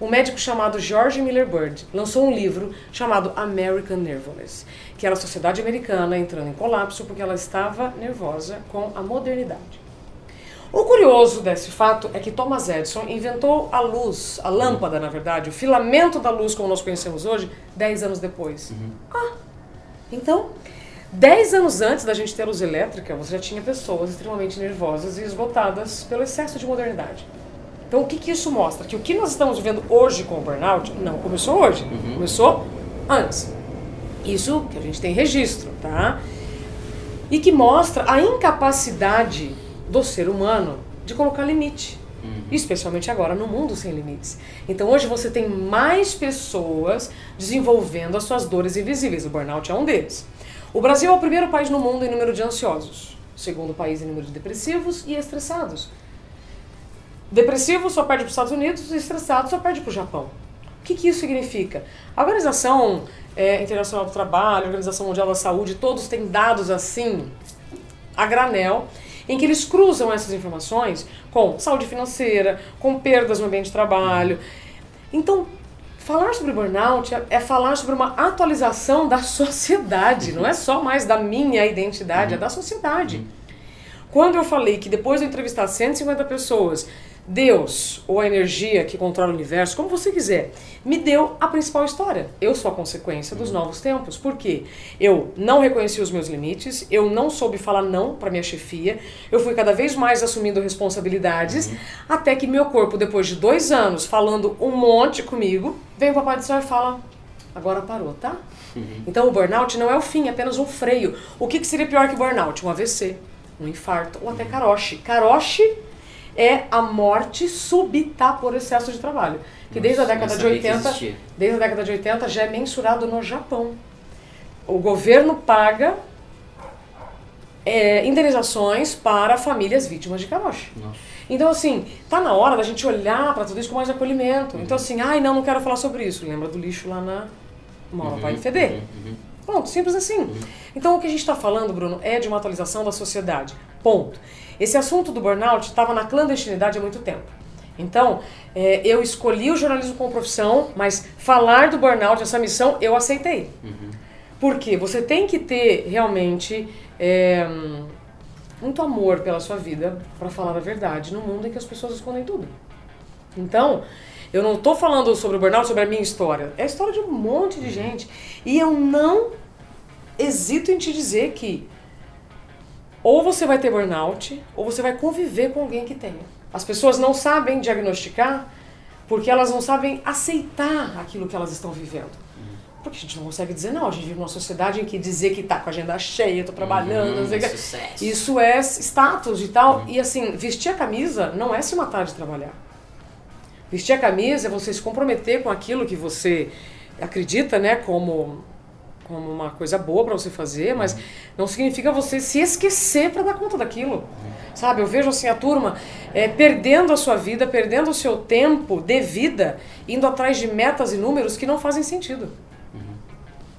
um médico chamado George Miller Bird lançou um livro chamado American Nervousness, que era a sociedade americana entrando em colapso porque ela estava nervosa com a modernidade. O curioso desse fato é que Thomas Edison inventou a luz, a lâmpada, na verdade, o filamento da luz como nós conhecemos hoje, dez anos depois. Uhum. Ah, então... Dez anos antes da gente ter luz elétrica, você já tinha pessoas extremamente nervosas e esgotadas pelo excesso de modernidade. Então o que, que isso mostra? Que o que nós estamos vivendo hoje com o burnout não começou hoje, uhum. começou antes. Isso que a gente tem registro, tá? E que mostra a incapacidade do ser humano de colocar limite. Uhum. Especialmente agora, no mundo sem limites. Então hoje você tem mais pessoas desenvolvendo as suas dores invisíveis, o burnout é um deles. O Brasil é o primeiro país no mundo em número de ansiosos, o segundo país em número de depressivos e estressados. Depressivos só perde para os Estados Unidos e estressados só perde para o Japão. O que, que isso significa? A Organização é, Internacional do Trabalho, a Organização Mundial da Saúde, todos têm dados assim, a granel, em que eles cruzam essas informações com saúde financeira, com perdas no ambiente de trabalho. Então, falar sobre burnout é falar sobre uma atualização da sociedade, uhum. não é só mais da minha identidade, uhum. é da sociedade. Uhum. Quando eu falei que depois de eu entrevistar cento e cinquenta pessoas, Deus, ou a energia que controla o universo, como você quiser, me deu a principal história. Eu sou a consequência dos novos tempos. Por quê? Eu não reconheci os meus limites, eu não soube falar não para minha chefia, eu fui cada vez mais assumindo responsabilidades, uhum. até que meu corpo, depois de dois anos falando um monte comigo, vem o papai do céu e fala, agora parou, tá? Uhum. Então o burnout não é o fim, é apenas um freio. O que, que seria pior que burnout? Um A V C, um infarto ou até caroche. Caroche... é a morte súbita por excesso de trabalho, que desde a década de oitenta, desde a década de oitenta já é mensurado no Japão. O governo paga é, indenizações para famílias vítimas de caroche. Nossa. Então assim, tá na hora da gente olhar para tudo isso com mais acolhimento. Uhum. Então assim, ai não, não quero falar sobre isso. Lembra do lixo lá na Mola, uhum, vai feder. Uhum, uhum. Pronto, simples assim. Uhum. Então o que a gente está falando, Bruno, é de uma atualização da sociedade. Ponto. Esse assunto do burnout estava na clandestinidade há muito tempo. Então, é, eu escolhi o jornalismo como profissão, mas falar do burnout, essa missão, eu aceitei. Uhum. Porque você tem que ter realmente é, muito amor pela sua vida para falar a verdade no mundo em que as pessoas escondem tudo. Então... eu não estou falando sobre o burnout, sobre a minha história. É a história de um monte de gente. E eu não hesito em te dizer que ou você vai ter burnout, ou você vai conviver com alguém que tenha. As pessoas não sabem diagnosticar porque elas não sabem aceitar aquilo que elas estão vivendo. Porque a gente não consegue dizer não. A gente vive numa sociedade em que dizer que está com a agenda cheia, estou trabalhando, não sei o que. Isso é status e tal. Uhum. E assim, vestir a camisa não é se matar de trabalhar. Vestir a camisa é você se comprometer com aquilo que você acredita, né, como, como uma coisa boa para você fazer, mas não significa você se esquecer para dar conta daquilo. Sabe, eu vejo assim a turma é, perdendo a sua vida, perdendo o seu tempo de vida, indo atrás de metas e números que não fazem sentido.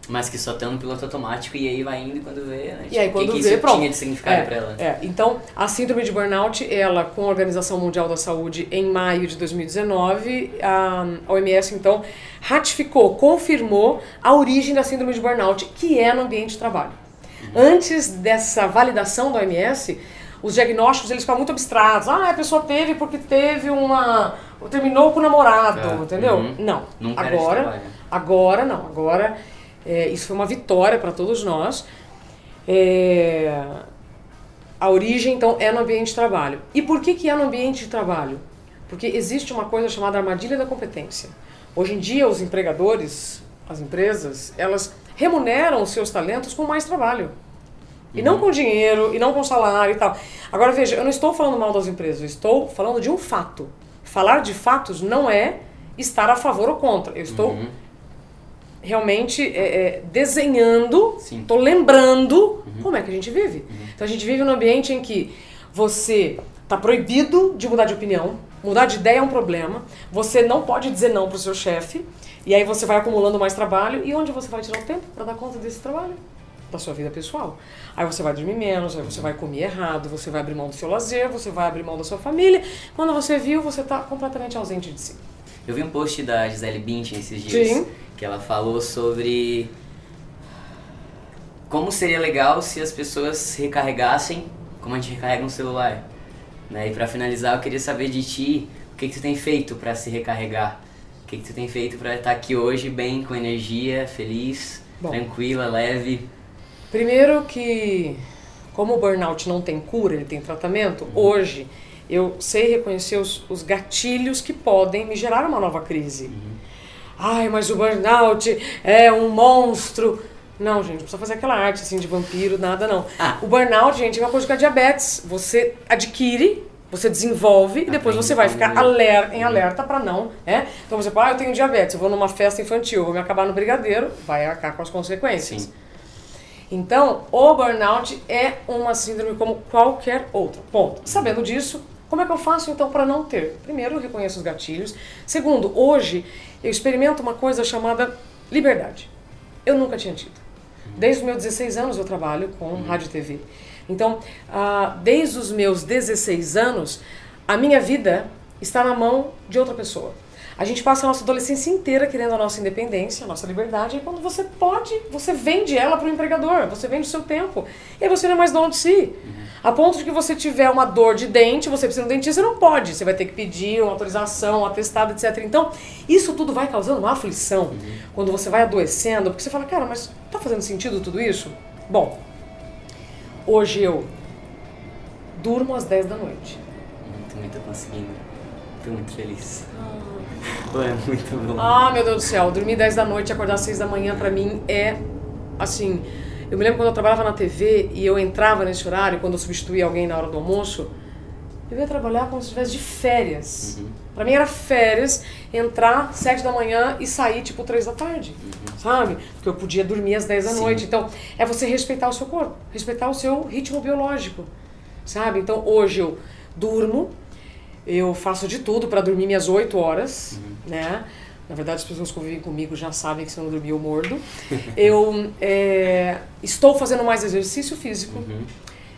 Mas que só tem um piloto automático e aí vai indo quando vê, né? E aí quando que vê, isso pronto. Tinha de significado é, pra ela. É. Então, a síndrome de burnout, ela, com a Organização Mundial da Saúde, em maio de dois mil e dezenove, a O M S, então, ratificou, confirmou a origem da síndrome de burnout, que é no ambiente de trabalho. Uhum. Antes dessa validação da O M S, os diagnósticos, eles ficavam muito abstratos. Ah, a pessoa teve porque teve uma... terminou com o namorado, é. Entendeu? Uhum. Não. Nunca agora, agora não. Agora... É, isso foi uma vitória para todos nós. É, a origem, então, é no ambiente de trabalho. E por que que é no ambiente de trabalho? Porque existe uma coisa chamada armadilha da competência. Hoje em dia, os empregadores, as empresas, elas remuneram os seus talentos com mais trabalho. E não com dinheiro, e não com salário e tal. Agora, veja, eu não estou falando mal das empresas, eu estou falando de um fato. Falar de fatos não é estar a favor ou contra. Eu estou uhum. realmente é, é, desenhando, Sim. estou lembrando uhum. como é que a gente vive. Uhum. Então, a gente vive num ambiente em que você está proibido de mudar de opinião, mudar de ideia é um problema, você não pode dizer não para o seu chefe, e aí você vai acumulando mais trabalho, e onde você vai tirar o tempo para dar conta desse trabalho? Da sua vida pessoal. Aí você vai dormir menos, aí você vai comer errado, você vai abrir mão do seu lazer, você vai abrir mão da sua família. Quando você viu, você está completamente ausente de si. Eu vi um post da Gisele Bündchen esses dias, Sim. que ela falou sobre como seria legal se as pessoas recarregassem, como a gente recarrega um celular. Né? E para finalizar, eu queria saber de ti, o que que tu tem feito para se recarregar? O que que tu tem feito para estar aqui hoje bem, com energia, feliz, Bom. tranquila, leve? Primeiro que, como o burnout não tem cura, ele tem tratamento, hoje eu sei reconhecer os, os gatilhos que podem me gerar uma nova crise. Uhum. Ai, mas o burnout é um monstro. Não, gente, não precisa fazer aquela arte assim de vampiro, nada não. Ah. O burnout, gente, é uma coisa que é diabetes. Você adquire, você desenvolve e depois você vai ficar alerta, em alerta para não, né? Então você fala, ah, eu tenho diabetes, eu vou numa festa infantil, vou me acabar no brigadeiro, vai acabar com as consequências. Sim. Então, o burnout é uma síndrome como qualquer outra, ponto. Sabendo disso, como é que eu faço então para não ter? Primeiro, eu reconheço os gatilhos. Segundo, hoje eu experimento uma coisa chamada liberdade. Eu nunca tinha tido. Desde os meus dezesseis anos eu trabalho com uhum. rádio e tê vê. Então, ah, desde os meus dezesseis anos, a minha vida está na mão de outra pessoa. A gente passa a nossa adolescência inteira querendo a nossa independência, a nossa liberdade, e quando você pode, você vende ela para o empregador, você vende o seu tempo, e aí você não é mais dono de si. Uhum. A ponto de que você tiver uma dor de dente, você precisa de um dentista, você não pode, você vai ter que pedir uma autorização, um atestado, etcétera. Então, isso tudo vai causando uma aflição, uhum. quando você vai adoecendo, porque você fala, cara, mas tá fazendo sentido tudo isso? Bom, hoje eu durmo às dez da noite. Eu também tô conseguindo, tô muito feliz. Ah. É muito bom. Ah, meu Deus do céu, dormir dez da noite e acordar seis da manhã pra mim é, assim, eu me lembro quando eu trabalhava na tê vê e eu entrava nesse horário, quando eu substituía alguém na hora do almoço, eu ia trabalhar como se estivesse de férias. Uhum. Pra mim era férias, entrar sete da manhã e sair tipo três da tarde, uhum. sabe? Porque eu podia dormir às dez da noite, Sim. então é você respeitar o seu corpo, respeitar o seu ritmo biológico, sabe? Então hoje eu durmo, eu faço de tudo pra dormir minhas oito horas, uhum. né? Na verdade, as pessoas que vivem comigo já sabem que se eu não dormir eu mordo. Eu é, estou fazendo mais exercício físico, uhum.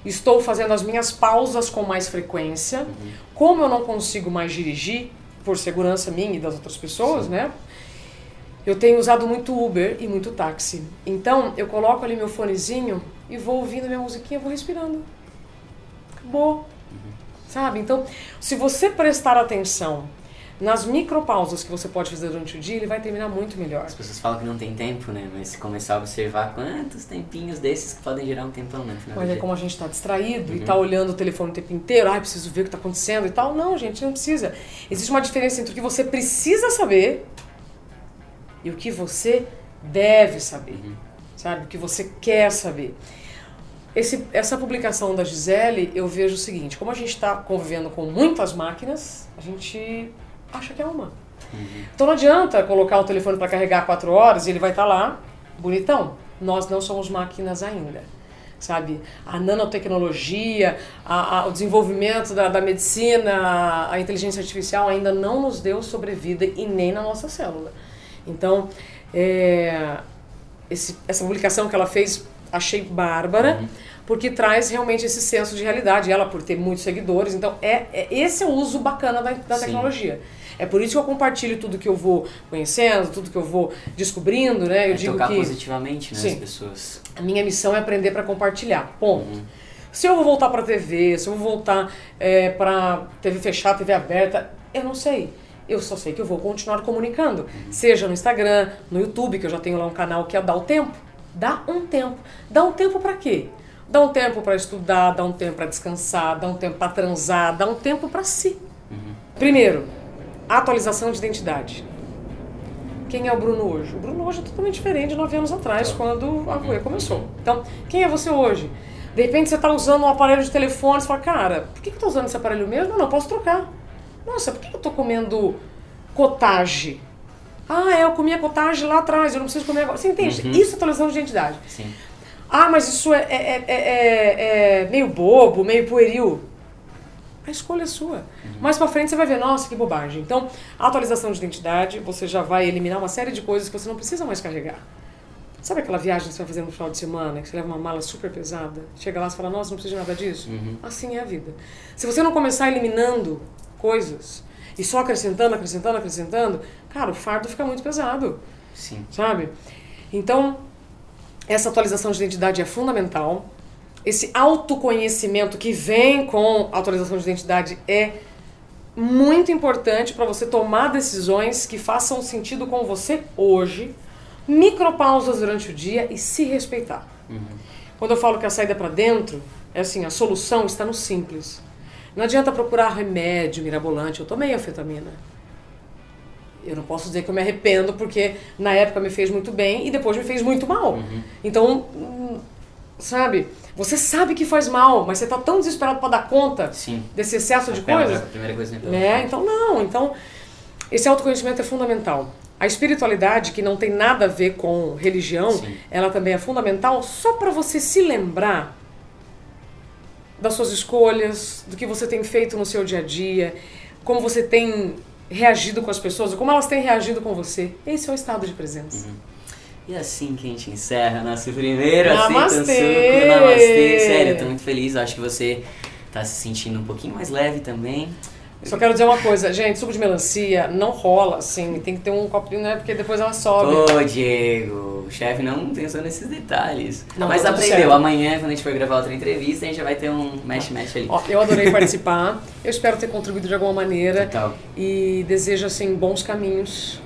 estou fazendo as minhas pausas com mais frequência. Uhum. Como eu não consigo mais dirigir, por segurança minha e das outras pessoas, Sim. né? Eu tenho usado muito Uber e muito táxi. Então, eu coloco ali meu fonezinho e vou ouvindo minha musiquinha, vou respirando. Acabou. Sabe? Então, se você prestar atenção nas micropausas que você pode fazer durante o dia, ele vai terminar muito melhor. As pessoas falam que não tem tempo, né? Mas se começar a observar quantos tempinhos desses que podem gerar um tempão, né? Olha como a gente está distraído uhum. e está olhando o telefone o tempo inteiro. Ai, preciso ver o que está acontecendo e tal. Não, gente, não precisa. Existe uma diferença entre o que você precisa saber e o que você deve saber. Uhum. Sabe? O que você quer saber. Esse, essa publicação da Gisele, eu vejo o seguinte, como a gente está convivendo com muitas máquinas, a gente acha que é uma. Uhum. Então não adianta colocar o telefone para carregar quatro horas e ele vai estar tá lá, bonitão. Nós não somos máquinas ainda, sabe? A nanotecnologia, a, a, o desenvolvimento da, da medicina, a, a inteligência artificial ainda não nos deu sobrevida e nem na nossa célula. Então, é, esse, essa publicação que ela fez, achei bárbara, uhum. porque traz realmente esse senso de realidade. Ela, por ter muitos seguidores, então é, é esse é o uso bacana da, da tecnologia. É por isso que eu compartilho tudo que eu vou conhecendo, tudo que eu vou descobrindo, né? Eu é digo tocar que positivamente, né, sim, as pessoas. A minha missão é aprender para compartilhar, ponto. Uhum. Se eu vou voltar para a tê vê, se eu vou voltar é, para tê vê fechada, tê vê aberta, eu não sei. eu só sei que eu vou continuar comunicando. Seja no Instagram, no YouTube, que eu já tenho lá um canal que é Dá o Tempo. Dá um tempo. Dá um tempo pra quê? Dá um tempo pra estudar, dá um tempo pra descansar, dá um tempo pra transar, dá um tempo pra si. Uhum. Primeiro, atualização de identidade. Quem é o Bruno hoje? O Bruno hoje é totalmente diferente de nove anos atrás, quando a coisa começou. Então, quem é você hoje? De repente você está usando um aparelho de telefone, você fala, cara, por que eu estou usando esse aparelho mesmo? Não, não, posso trocar. Nossa, por que eu estou comendo cottage? Ah, é, eu comia cottage lá atrás, eu não preciso comer agora. Você entende? Uhum. Isso é atualização de identidade. Sim. Ah, mas isso é, é, é, é, é meio bobo, meio pueril. A escolha é sua. Uhum. Mais pra frente você vai ver, nossa, que bobagem. Então, a atualização de identidade, você já vai eliminar uma série de coisas que você não precisa mais carregar. Sabe aquela viagem que você vai fazer no final de semana, que você leva uma mala super pesada, chega lá e fala, nossa, não preciso de nada disso? Uhum. Assim é a vida. Se você não começar eliminando coisas, e só acrescentando, acrescentando, acrescentando, cara, o fardo fica muito pesado. Sim. Sabe? Então, essa atualização de identidade é fundamental. Esse autoconhecimento que vem com a atualização de identidade é muito importante para você tomar decisões que façam sentido com você hoje, micropausas durante o dia e se respeitar. Uhum. Quando eu falo que a saída para dentro, é assim, a solução está no simples. Não adianta procurar remédio mirabolante, eu tomei anfetamina. Eu não posso dizer que eu me arrependo porque na época me fez muito bem e depois me fez muito mal. Uhum. Então, sabe, você sabe que faz mal, mas você tá tão desesperado para dar conta Sim. desse excesso a de coisas. Né? Então não, então esse autoconhecimento é fundamental. A espiritualidade, que não tem nada a ver com religião, Sim. ela também é fundamental só para você se lembrar das suas escolhas, do que você tem feito no seu dia a dia, como você tem reagido com as pessoas, como elas têm reagido com você. Esse é o estado de presença. Uhum. E assim que a gente encerra nosso primeiro Aceitam Suco. Namastê! Sério, eu tô muito feliz. Acho que você tá se sentindo um pouquinho mais leve também. Só quero dizer uma coisa, gente, suco de melancia não rola, assim, tem que ter um copinho, né, porque depois ela sobe. Ô, Diego, o chefe não pensou nesses detalhes. Não, mas aprendeu, certo. Amanhã, quando a gente for gravar outra entrevista, a gente já vai ter um mesh-mesh ali. Ó, eu adorei participar, eu espero ter contribuído de alguma maneira. Total. E desejo, assim, bons caminhos.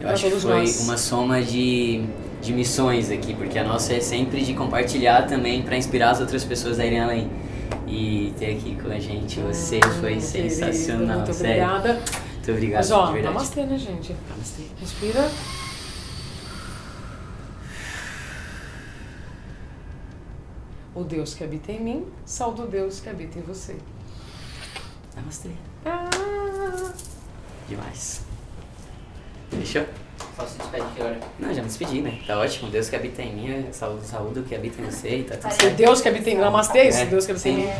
Eu acho que foi uma soma de, de missões aqui, porque a nossa é sempre de compartilhar também para inspirar as outras pessoas a irem além. E ter aqui com a gente você ah, foi sensacional, muito sério. Obrigada. Muito obrigado, Mas, ó, de verdade. Namastê, né, gente? Namastê. Respira. O Deus que habita em mim, sauda o Deus que habita em você. Namastê. Ah. Demais. Fechou? Só se despede que hora? Não, já me despedi, né? Tá ótimo. Deus que habita em mim, saúde, saúde que habita em você. Tá tudo certo. Deus que habita em mim, namastê, Deus que habita em mim.